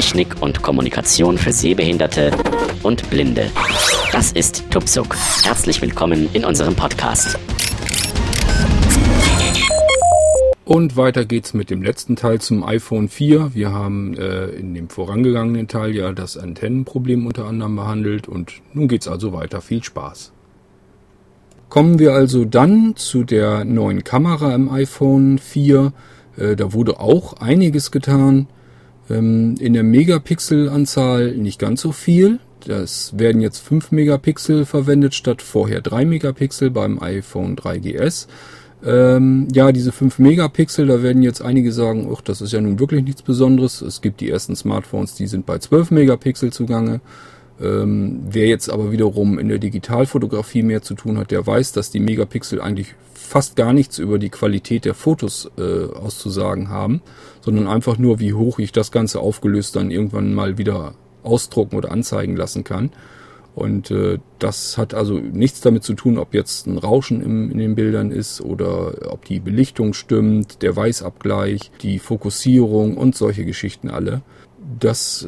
Technik und Kommunikation für Sehbehinderte und Blinde. Das ist Tupsuk. Herzlich willkommen in unserem Podcast. Und weiter geht's mit dem letzten Teil zum iPhone 4. Wir haben in dem vorangegangenen Teil ja das Antennenproblem unter anderem behandelt und nun geht's also weiter. Viel Spaß! Kommen wir also dann zu der neuen Kamera im iPhone 4. Da wurde auch einiges getan. In der Megapixel-Anzahl nicht ganz so viel. Das werden jetzt 5 Megapixel verwendet, statt vorher 3 Megapixel beim iPhone 3GS. Ja, diese 5 Megapixel, da werden jetzt einige sagen, ach, das ist ja nun wirklich nichts Besonderes. Es gibt die ersten Smartphones, die sind bei 12 Megapixel zugange. Wer jetzt aber wiederum in der Digitalfotografie mehr zu tun hat, der weiß, dass die Megapixel eigentlich fast gar nichts über die Qualität der Fotos auszusagen haben, sondern einfach nur, wie hoch ich das Ganze aufgelöst dann irgendwann mal wieder ausdrucken oder anzeigen lassen kann. Und das hat also nichts damit zu tun, ob jetzt ein Rauschen in den Bildern ist oder ob die Belichtung stimmt, der Weißabgleich, die Fokussierung und solche Geschichten alle. Das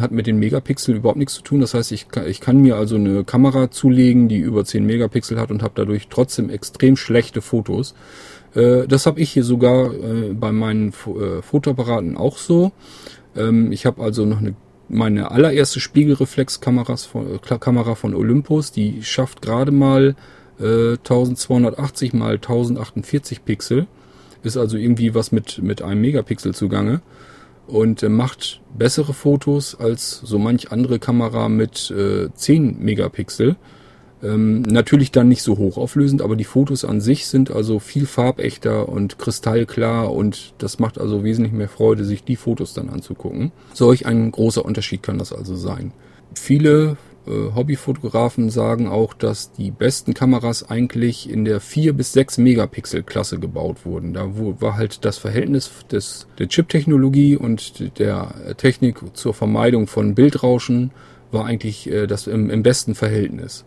hat mit den Megapixeln überhaupt nichts zu tun. Das heißt, ich kann mir also eine Kamera zulegen, die über 10 Megapixel hat und habe dadurch trotzdem extrem schlechte Fotos. Das habe ich hier sogar bei meinen Fotoapparaten auch so. Ich habe also noch meine allererste Spiegelreflexkamera von Olympus. Die schafft gerade mal 1280 mal 1048 Pixel. Ist also irgendwie was mit einem Megapixel zugange. Und macht bessere Fotos als so manch andere Kamera mit 10 Megapixel. Natürlich dann nicht so hochauflösend, aber die Fotos an sich sind also viel farbechter und kristallklar und das macht also wesentlich mehr Freude, sich die Fotos dann anzugucken. Solch ein großer Unterschied kann das also sein. Viele Hobbyfotografen sagen auch, dass die besten Kameras eigentlich in der 4 bis 6 Megapixel Klasse gebaut wurden. Da war halt das Verhältnis der Chip-Technologie und der Technik zur Vermeidung von Bildrauschen war eigentlich das im besten Verhältnis.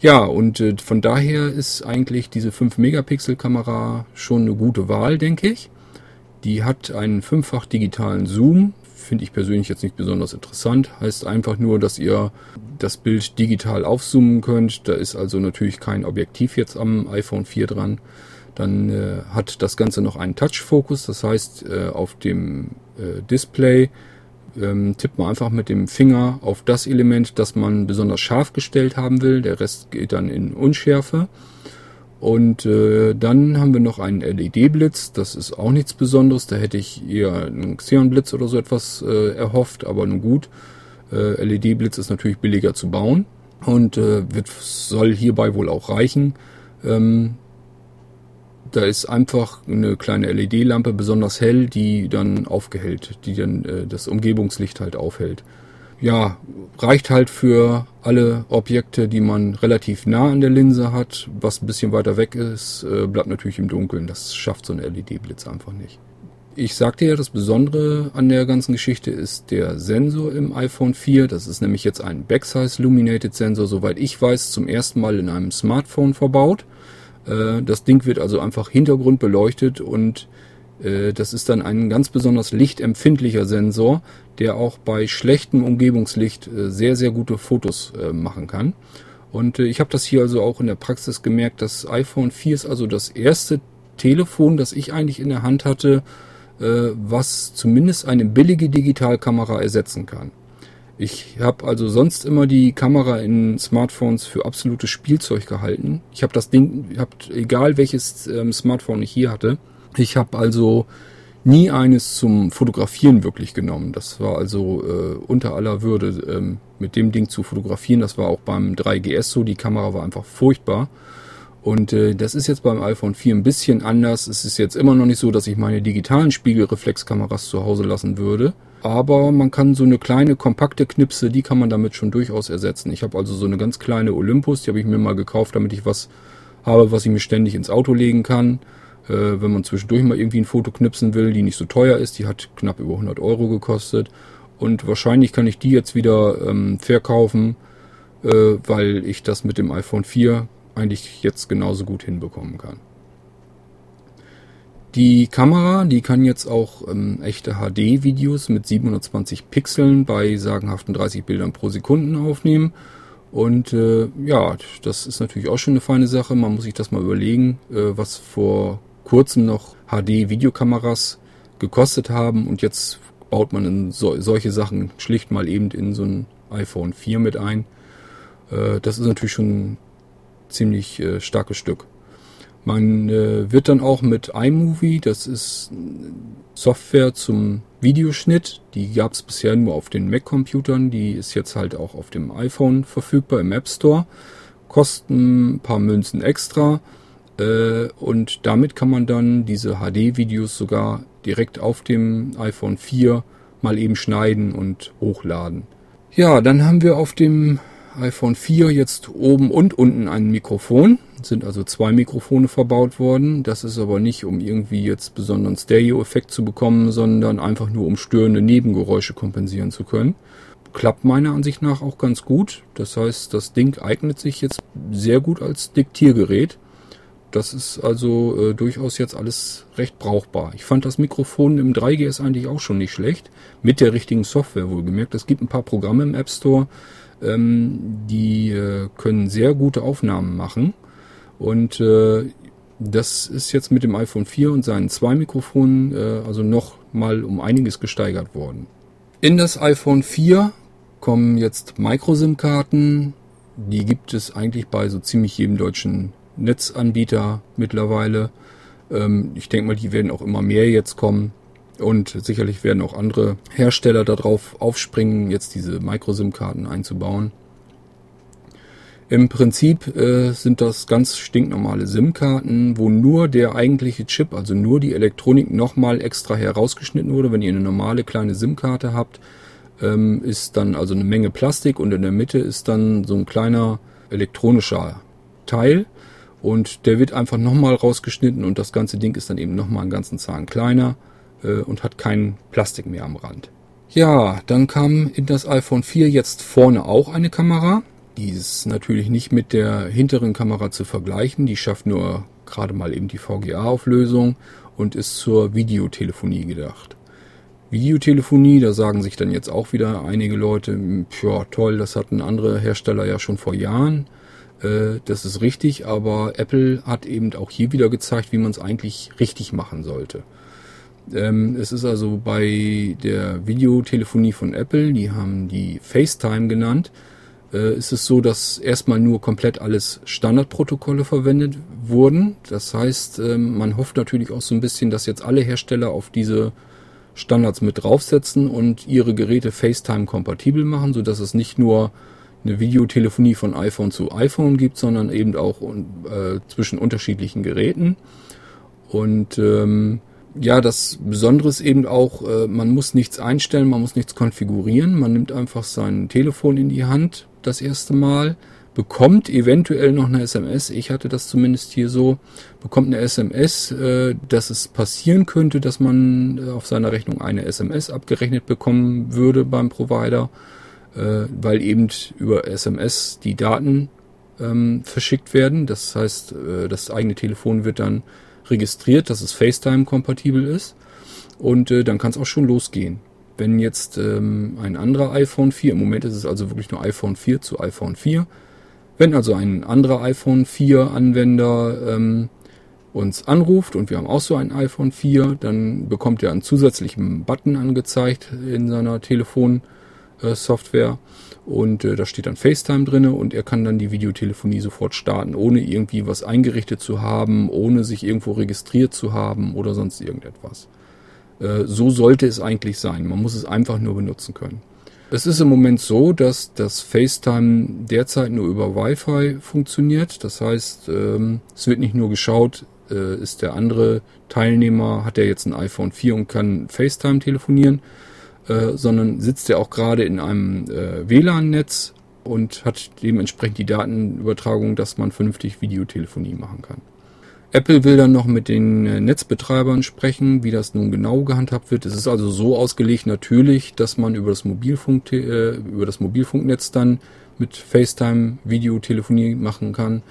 Ja, und von daher ist eigentlich diese 5 Megapixel Kamera schon eine gute Wahl, denke ich. Die hat einen 5-fach digitalen Zoom. Finde ich persönlich jetzt nicht besonders interessant. Heißt einfach nur, dass ihr das Bild digital aufzoomen könnt. Da ist also natürlich kein Objektiv jetzt am iPhone 4 dran. Dann hat das Ganze noch einen Touch-Fokus. Das heißt, auf dem Display tippt man einfach mit dem Finger auf das Element, das man besonders scharf gestellt haben will. Der Rest geht dann in Unschärfe. Und dann haben wir noch einen LED-Blitz, das ist auch nichts Besonderes, da hätte ich eher einen Xeon-Blitz oder so etwas erhofft, aber nun gut, LED-Blitz ist natürlich billiger zu bauen und soll hierbei wohl auch reichen. Da ist einfach eine kleine LED-Lampe besonders hell, die dann aufgehellt, die dann das Umgebungslicht halt aufhält. Ja, reicht halt für alle Objekte, die man relativ nah an der Linse hat. Was ein bisschen weiter weg ist, bleibt natürlich im Dunkeln. Das schafft so ein LED-Blitz einfach nicht. Ich sagte ja, das Besondere an der ganzen Geschichte ist der Sensor im iPhone 4. Das ist nämlich jetzt ein Backside-Illuminated-Sensor, soweit ich weiß, zum ersten Mal in einem Smartphone verbaut. Das Ding wird also einfach Hintergrund beleuchtet und das ist dann ein ganz besonders lichtempfindlicher Sensor, der auch bei schlechtem Umgebungslicht sehr, sehr gute Fotos machen kann. Und ich habe das hier also auch in der Praxis gemerkt, das iPhone 4 ist also das erste Telefon, das ich eigentlich in der Hand hatte, was zumindest eine billige Digitalkamera ersetzen kann. Ich habe also sonst immer die Kamera in Smartphones für absolutes Spielzeug gehalten. Ich habe das Ding, egal welches Smartphone ich hier hatte, ich habe also nie eines zum Fotografieren wirklich genommen. Das war also unter aller Würde, mit dem Ding zu fotografieren. Das war auch beim 3GS so. Die Kamera war einfach furchtbar. Und das ist jetzt beim iPhone 4 ein bisschen anders. Es ist jetzt immer noch nicht so, dass ich meine digitalen Spiegelreflexkameras zu Hause lassen würde. Aber man kann so eine kleine, kompakte Knipse, die kann man damit schon durchaus ersetzen. Ich habe also so eine ganz kleine Olympus, die habe ich mir mal gekauft, damit ich was habe, was ich mir ständig ins Auto legen kann. Wenn man zwischendurch mal irgendwie ein Foto knipsen will, die nicht so teuer ist, die hat knapp über 100 Euro gekostet und wahrscheinlich kann ich die jetzt wieder verkaufen, weil ich das mit dem iPhone 4 eigentlich jetzt genauso gut hinbekommen kann. Die Kamera, die kann jetzt auch echte HD-Videos mit 720 Pixeln bei sagenhaften 30 Bildern pro Sekunde aufnehmen. Und ja, das ist natürlich auch schon eine feine Sache. Man muss sich das mal überlegen, was vor kurzem noch HD-Videokameras gekostet haben. Und jetzt baut man in solche Sachen schlicht mal eben in so ein iPhone 4 mit ein. Das ist natürlich schon ein ziemlich starkes Stück. Man wird dann auch mit iMovie, das ist Software zum Videoschnitt, die gab es bisher nur auf den Mac-Computern, die ist jetzt halt auch auf dem iPhone verfügbar im App Store, kosten ein paar Münzen extra und damit kann man dann diese HD-Videos sogar direkt auf dem iPhone 4 mal eben schneiden und hochladen. Ja, dann haben wir auf dem iPhone 4 jetzt oben und unten ein Mikrofon. Es sind also zwei Mikrofone verbaut worden. Das ist aber nicht, um irgendwie jetzt besonderen Stereo-Effekt zu bekommen, sondern einfach nur, um störende Nebengeräusche kompensieren zu können. Klappt meiner Ansicht nach auch ganz gut. Das heißt, das Ding eignet sich jetzt sehr gut als Diktiergerät. Das ist also durchaus jetzt alles recht brauchbar. Ich fand das Mikrofon im 3GS eigentlich auch schon nicht schlecht. Mit der richtigen Software wohlgemerkt. Es gibt ein paar Programme im App Store, die können sehr gute Aufnahmen machen. Und das ist jetzt mit dem iPhone 4 und seinen zwei Mikrofonen also noch mal um einiges gesteigert worden. In das iPhone 4 kommen jetzt Micro-SIM-Karten. Die gibt es eigentlich bei so ziemlich jedem deutschen Netzanbieter mittlerweile. Ich denke mal, die werden auch immer mehr jetzt kommen. Und sicherlich werden auch andere Hersteller darauf aufspringen, jetzt diese Micro-SIM-Karten einzubauen. Im Prinzip sind das ganz stinknormale SIM-Karten, wo nur der eigentliche Chip, also nur die Elektronik, nochmal extra herausgeschnitten wurde. Wenn ihr eine normale kleine SIM-Karte habt, ist dann also eine Menge Plastik und in der Mitte ist dann so ein kleiner elektronischer Teil. Und der wird einfach nochmal rausgeschnitten und das ganze Ding ist dann eben nochmal einen ganzen Zahn kleiner und hat keinen Plastik mehr am Rand. Ja, dann kam in das iPhone 4 jetzt vorne auch eine Kamera. Die ist natürlich nicht mit der hinteren Kamera zu vergleichen. Die schafft nur gerade mal eben die VGA-Auflösung und ist zur Videotelefonie gedacht. Videotelefonie, da sagen sich dann jetzt auch wieder einige Leute, ja toll, das hatten andere Hersteller ja schon vor Jahren. Das ist richtig, aber Apple hat eben auch hier wieder gezeigt, wie man es eigentlich richtig machen sollte. Es ist also bei der Videotelefonie von Apple, die haben die FaceTime genannt, ist es so, dass erstmal nur komplett alles Standardprotokolle verwendet wurden. Das heißt, man hofft natürlich auch so ein bisschen, dass jetzt alle Hersteller auf diese Standards mit draufsetzen und ihre Geräte FaceTime kompatibel machen, sodass es nicht nur eine Videotelefonie von iPhone zu iPhone gibt, sondern eben auch zwischen unterschiedlichen Geräten. Und ja, das Besondere ist eben auch, man muss nichts einstellen, man muss nichts konfigurieren. Man nimmt einfach sein Telefon in die Hand das erste Mal, bekommt eventuell noch eine SMS. Ich hatte das zumindest hier so, bekommt eine SMS, dass es passieren könnte, dass man auf seiner Rechnung eine SMS abgerechnet bekommen würde beim Provider, weil eben über SMS die Daten verschickt werden. Das heißt, das eigene Telefon wird dann registriert, dass es FaceTime-kompatibel ist und dann kann es auch schon losgehen. Wenn jetzt ein anderer iPhone 4, im Moment ist es also wirklich nur iPhone 4 zu iPhone 4, wenn also ein anderer iPhone 4-Anwender uns anruft und wir haben auch so ein iPhone 4, dann bekommt er einen zusätzlichen Button angezeigt in seiner Telefonsoftware und da steht dann FaceTime drin und er kann dann die Videotelefonie sofort starten, ohne irgendwie was eingerichtet zu haben, ohne sich irgendwo registriert zu haben oder sonst irgendetwas. So sollte es eigentlich sein. Man muss es einfach nur benutzen können. Es ist im Moment so, dass das FaceTime derzeit nur über Wi-Fi funktioniert. Das heißt, es wird nicht nur geschaut, ist der andere Teilnehmer, hat er jetzt ein iPhone 4 und kann FaceTime telefonieren, sondern sitzt er auch gerade in einem WLAN-Netz und hat dementsprechend die Datenübertragung, dass man vernünftig Videotelefonie machen kann. Apple will dann noch mit den Netzbetreibern sprechen, wie das nun genau gehandhabt wird. Es ist also so ausgelegt natürlich, dass man über das Mobilfunknetz dann mit FaceTime Videotelefonie machen kann.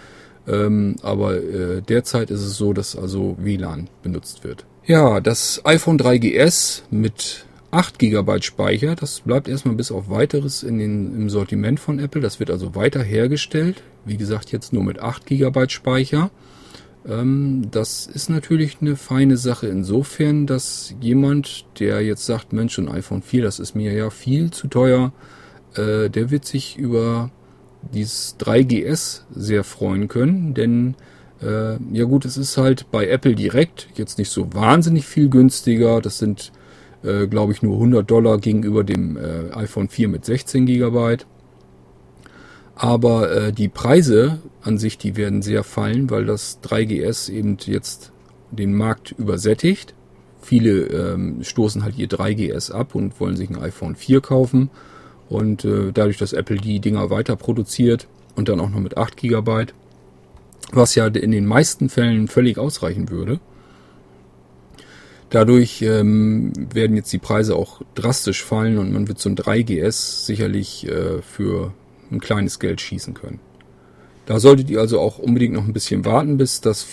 Aber derzeit ist es so, dass also WLAN benutzt wird. Ja, das iPhone 3GS mit 8 GB Speicher, das bleibt erstmal bis auf weiteres im Sortiment von Apple. Das wird also weiter hergestellt. Wie gesagt, jetzt nur mit 8 GB Speicher. Das ist natürlich eine feine Sache insofern, dass jemand, der jetzt sagt, Mensch, ein iPhone 4, das ist mir ja viel zu teuer, der wird sich über dieses 3GS sehr freuen können, denn ja gut, es ist halt bei Apple direkt jetzt nicht so wahnsinnig viel günstiger. Das sind glaube ich nur $100 gegenüber dem iPhone 4 mit 16 GB. Aber die Preise an sich, die werden sehr fallen, weil das 3GS eben jetzt den Markt übersättigt. Viele stoßen halt ihr 3GS ab und wollen sich ein iPhone 4 kaufen. Und dadurch, dass Apple die Dinger weiter produziert und dann auch noch mit 8 GB, was ja in den meisten Fällen völlig ausreichen würde. Dadurch werden jetzt die Preise auch drastisch fallen und man wird so ein 3GS sicherlich für ein kleines Geld schießen können. Da solltet ihr also auch unbedingt noch ein bisschen warten, bis das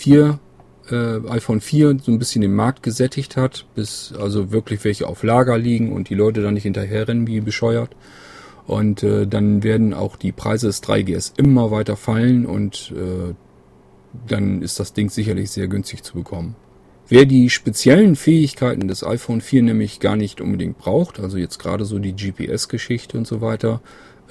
iPhone 4 so ein bisschen den Markt gesättigt hat, bis also wirklich welche auf Lager liegen und die Leute da nicht hinterherrennen wie bescheuert. Und dann werden auch die Preise des 3GS immer weiter fallen und dann ist das Ding sicherlich sehr günstig zu bekommen. Wer die speziellen Fähigkeiten des iPhone 4 nämlich gar nicht unbedingt braucht, also jetzt gerade so die GPS-Geschichte und so weiter,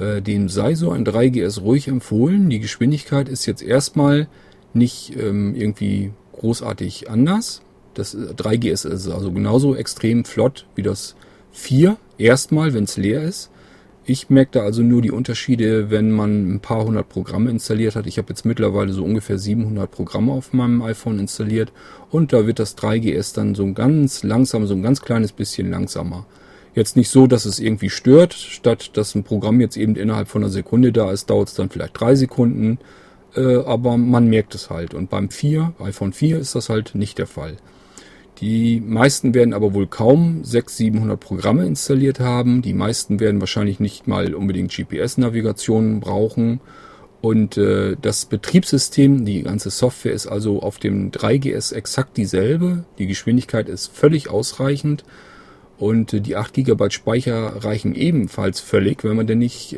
dem sei so ein 3GS ruhig empfohlen. Die Geschwindigkeit ist jetzt erstmal nicht irgendwie großartig anders. Das 3GS ist also genauso extrem flott wie das 4, erstmal, wenn es leer ist. Ich merke da also nur die Unterschiede, wenn man ein paar hundert Programme installiert hat. Ich habe jetzt mittlerweile so ungefähr 700 Programme auf meinem iPhone installiert und da wird das 3GS dann so ganz langsam, so ein ganz kleines bisschen langsamer. Jetzt nicht so, dass es irgendwie stört. Statt dass ein Programm jetzt eben innerhalb von einer Sekunde da ist, dauert es dann vielleicht 3 Sekunden. Aber man merkt es halt. Und beim iPhone 4 ist das halt nicht der Fall. Die meisten werden aber wohl kaum 600-700 Programme installiert haben. Die meisten werden wahrscheinlich nicht mal unbedingt GPS-Navigationen brauchen. Und das Betriebssystem, die ganze Software ist also auf dem 3GS exakt dieselbe. Die Geschwindigkeit ist völlig ausreichend. Und die 8 GB Speicher reichen ebenfalls völlig, wenn man denn nicht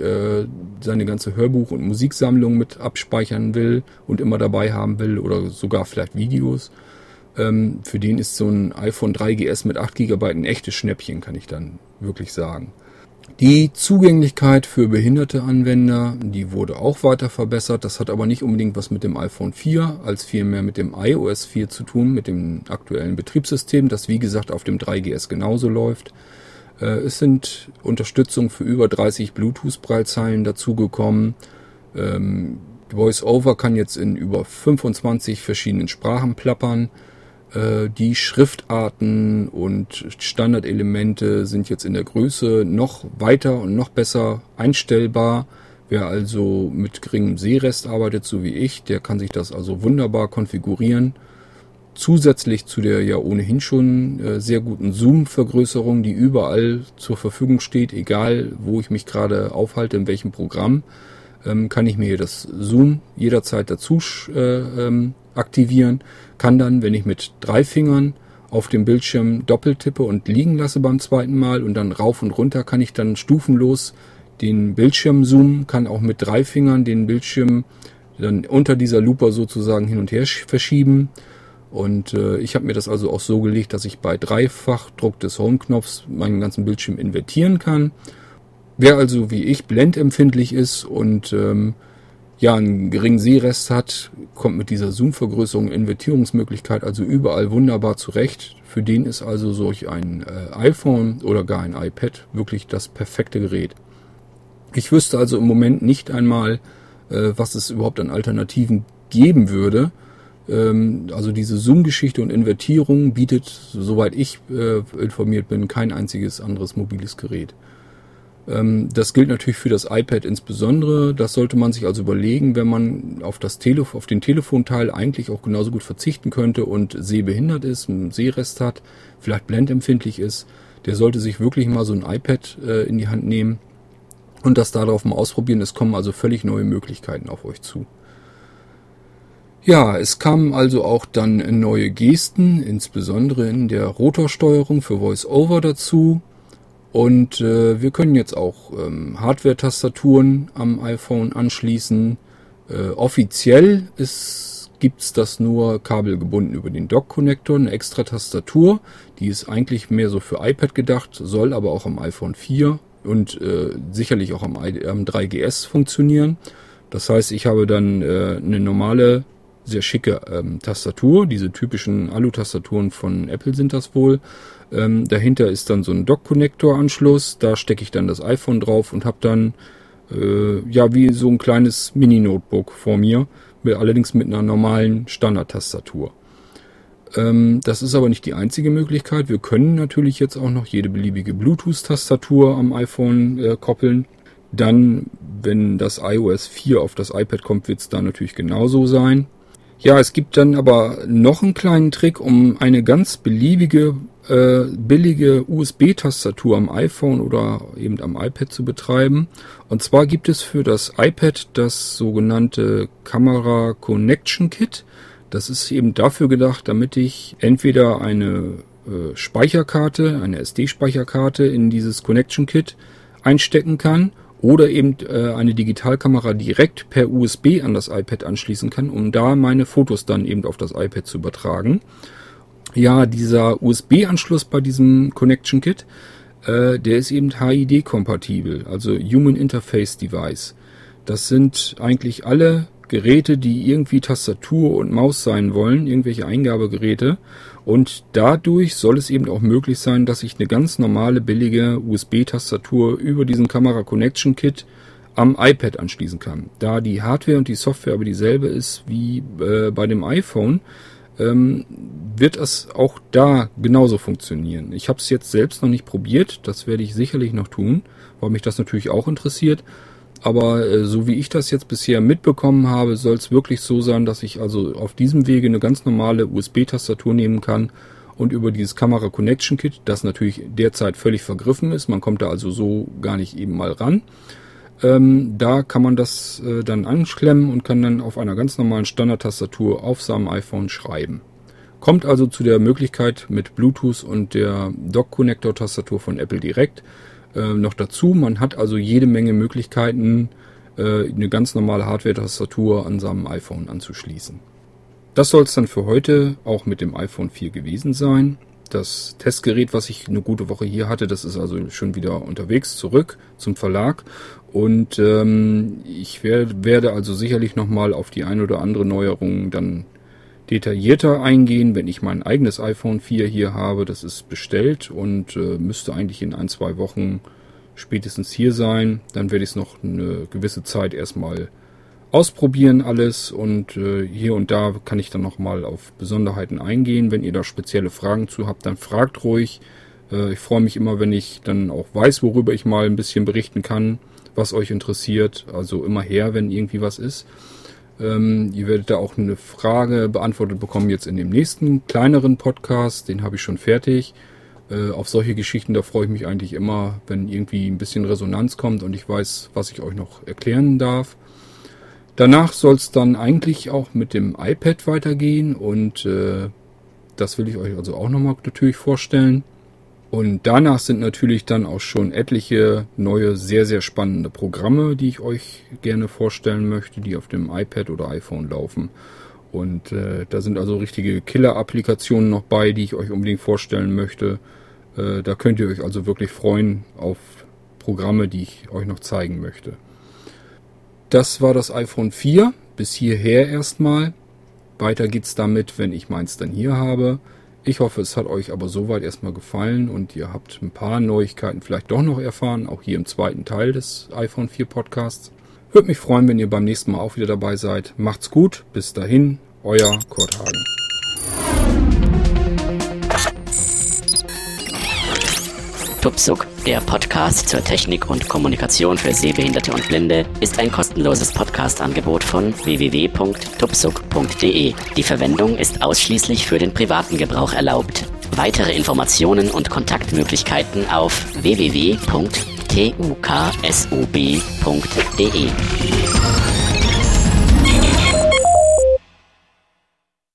seine ganze Hörbuch- und Musiksammlung mit abspeichern will und immer dabei haben will oder sogar vielleicht Videos. Für den ist so ein iPhone 3GS mit 8 GB ein echtes Schnäppchen, kann ich dann wirklich sagen. Die Zugänglichkeit für behinderte Anwender, die wurde auch weiter verbessert. Das hat aber nicht unbedingt was mit dem iPhone 4, als vielmehr mit dem iOS 4 zu tun, mit dem aktuellen Betriebssystem, das wie gesagt auf dem 3GS genauso läuft. Es sind Unterstützung für über 30 Bluetooth-Breitzeilen dazugekommen. VoiceOver kann jetzt in über 25 verschiedenen Sprachen plappern. Die Schriftarten und Standardelemente sind jetzt in der Größe noch weiter und noch besser einstellbar. Wer also mit geringem Sehrest arbeitet, so wie ich, der kann sich das also wunderbar konfigurieren. Zusätzlich zu der ja ohnehin schon sehr guten Zoom-Vergrößerung, die überall zur Verfügung steht, egal wo ich mich gerade aufhalte, in welchem Programm, kann ich mir hier das Zoom jederzeit dazu aktivieren, kann dann, wenn ich mit 3 Fingern auf dem Bildschirm doppelt tippe und liegen lasse beim zweiten Mal und dann rauf und runter, kann ich dann stufenlos den Bildschirm zoomen, kann auch mit 3 Fingern den Bildschirm dann unter dieser Lupe sozusagen hin und her verschieben. Und ich habe mir das also auch so gelegt, dass ich bei Dreifachdruck des Home-Knopfs meinen ganzen Bildschirm invertieren kann. Wer also wie ich blendempfindlich ist und ja, einen geringen Sehrest hat, kommt mit dieser Zoom-Vergrößerung, Invertierungsmöglichkeit also überall wunderbar zurecht. Für den ist also solch ein iPhone oder gar ein iPad wirklich das perfekte Gerät. Ich wüsste also im Moment nicht einmal, was es überhaupt an Alternativen geben würde. Also diese Zoom-Geschichte und Invertierung bietet, soweit ich informiert bin, kein einziges anderes mobiles Gerät. Das gilt natürlich für das iPad insbesondere. Das sollte man sich also überlegen, wenn man auf den Telefonteil eigentlich auch genauso gut verzichten könnte und sehbehindert ist, einen Sehrest hat, vielleicht blendempfindlich ist. Der sollte sich wirklich mal so ein iPad in die Hand nehmen und das darauf mal ausprobieren. Es kommen also völlig neue Möglichkeiten auf euch zu. Ja, es kamen also auch dann neue Gesten, insbesondere in der Rotorsteuerung für VoiceOver dazu. Und wir können jetzt auch Hardware-Tastaturen am iPhone anschließen. Offiziell gibt's das nur kabelgebunden über den Dock-Connector, eine extra Tastatur. Die ist eigentlich mehr so für iPad gedacht, soll aber auch am iPhone 4 und sicherlich auch am 3GS funktionieren. Das heißt, ich habe dann eine normale, sehr schicke Tastatur. Diese typischen Alu-Tastaturen von Apple sind das wohl. Dahinter ist dann so ein Dock-Connector-Anschluss. Da stecke ich dann das iPhone drauf und habe dann ja wie so ein kleines Mini-Notebook vor mir, allerdings mit einer normalen Standard-Tastatur. Das ist aber nicht die einzige Möglichkeit. Wir können natürlich jetzt auch noch jede beliebige Bluetooth-Tastatur am iPhone koppeln. Dann, wenn das iOS 4 auf das iPad kommt, wird es da natürlich genauso sein. Ja, es gibt dann aber noch einen kleinen Trick, um eine ganz beliebige, billige USB-Tastatur am iPhone oder eben am iPad zu betreiben. Und zwar gibt es für das iPad das sogenannte Camera Connection Kit. Das ist eben dafür gedacht, damit ich entweder eine Speicherkarte, eine SD-Speicherkarte in dieses Connection Kit einstecken kann oder eben eine Digitalkamera direkt per USB an das iPad anschließen kann, um da meine Fotos dann eben auf das iPad zu übertragen. Ja, dieser USB-Anschluss bei diesem Connection Kit, der ist eben HID-kompatibel, also Human Interface Device. Das sind eigentlich alle Geräte, die irgendwie Tastatur und Maus sein wollen, irgendwelche Eingabegeräte. Und dadurch soll es eben auch möglich sein, dass ich eine ganz normale, billige USB-Tastatur über diesen Camera Connection Kit am iPad anschließen kann. Da die Hardware und die Software aber dieselbe ist wie bei dem iPhone, wird es auch da genauso funktionieren. Ich habe es jetzt selbst noch nicht probiert, das werde ich sicherlich noch tun, weil mich das natürlich auch interessiert. Aber so wie ich das jetzt bisher mitbekommen habe, soll es wirklich so sein, dass ich also auf diesem Wege eine ganz normale USB-Tastatur nehmen kann und über dieses Camera Connection Kit, das natürlich derzeit völlig vergriffen ist, man kommt da also so gar nicht eben mal ran, da kann man das dann anklemmen und kann dann auf einer ganz normalen Standard-Tastatur auf seinem iPhone schreiben. Kommt also zu der Möglichkeit mit Bluetooth und der Dock-Connector-Tastatur von Apple direkt noch dazu. Man hat also jede Menge Möglichkeiten, eine ganz normale Hardware-Tastatur an seinem iPhone anzuschließen. Das soll es dann für heute auch mit dem iPhone 4 gewesen sein. Das Testgerät, was ich eine gute Woche hier hatte, das ist also schon wieder unterwegs zurück zum Verlag. Und ich werde also sicherlich nochmal auf die ein oder andere Neuerung dann detaillierter eingehen, wenn ich mein eigenes iPhone 4 hier habe. Das ist bestellt und müsste eigentlich in 1-2 Wochen spätestens hier sein. Dann werde ich es noch eine gewisse Zeit erstmal ausprobieren alles und hier und da kann ich dann nochmal auf Besonderheiten eingehen. Wenn ihr da spezielle Fragen zu habt, dann fragt ruhig. Ich freue mich immer, wenn ich dann auch weiß, worüber ich mal ein bisschen berichten kann, was euch interessiert. Also immer her, wenn irgendwie was ist. Ihr werdet da auch eine Frage beantwortet bekommen jetzt in dem nächsten kleineren Podcast. Den habe ich schon fertig. Auf solche Geschichten, da freue ich mich eigentlich immer, wenn irgendwie ein bisschen Resonanz kommt und ich weiß, was ich euch noch erklären darf. Danach soll es dann eigentlich auch mit dem iPad weitergehen und das will ich euch also auch nochmal natürlich vorstellen. Und danach sind natürlich dann auch schon etliche neue, sehr, sehr spannende Programme, die ich euch gerne vorstellen möchte, die auf dem iPad oder iPhone laufen. Und da sind also richtige Killer-Applikationen noch bei, die ich euch unbedingt vorstellen möchte. Da könnt ihr euch also wirklich freuen auf Programme, die ich euch noch zeigen möchte. Das war das iPhone 4, bis hierher erstmal. Weiter geht's damit, wenn ich meins dann hier habe. Ich hoffe, es hat euch aber soweit erstmal gefallen und ihr habt ein paar Neuigkeiten vielleicht doch noch erfahren, auch hier im zweiten Teil des iPhone 4 Podcasts. Würde mich freuen, wenn ihr beim nächsten Mal auch wieder dabei seid. Macht's gut, bis dahin, euer Kurt Hagen. Tupsuk, der Podcast zur Technik und Kommunikation für Sehbehinderte und Blinde, ist ein kostenloses Podcast-Angebot von www.tupsuk.de. Die Verwendung ist ausschließlich für den privaten Gebrauch erlaubt. Weitere Informationen und Kontaktmöglichkeiten auf www.tuksub.de.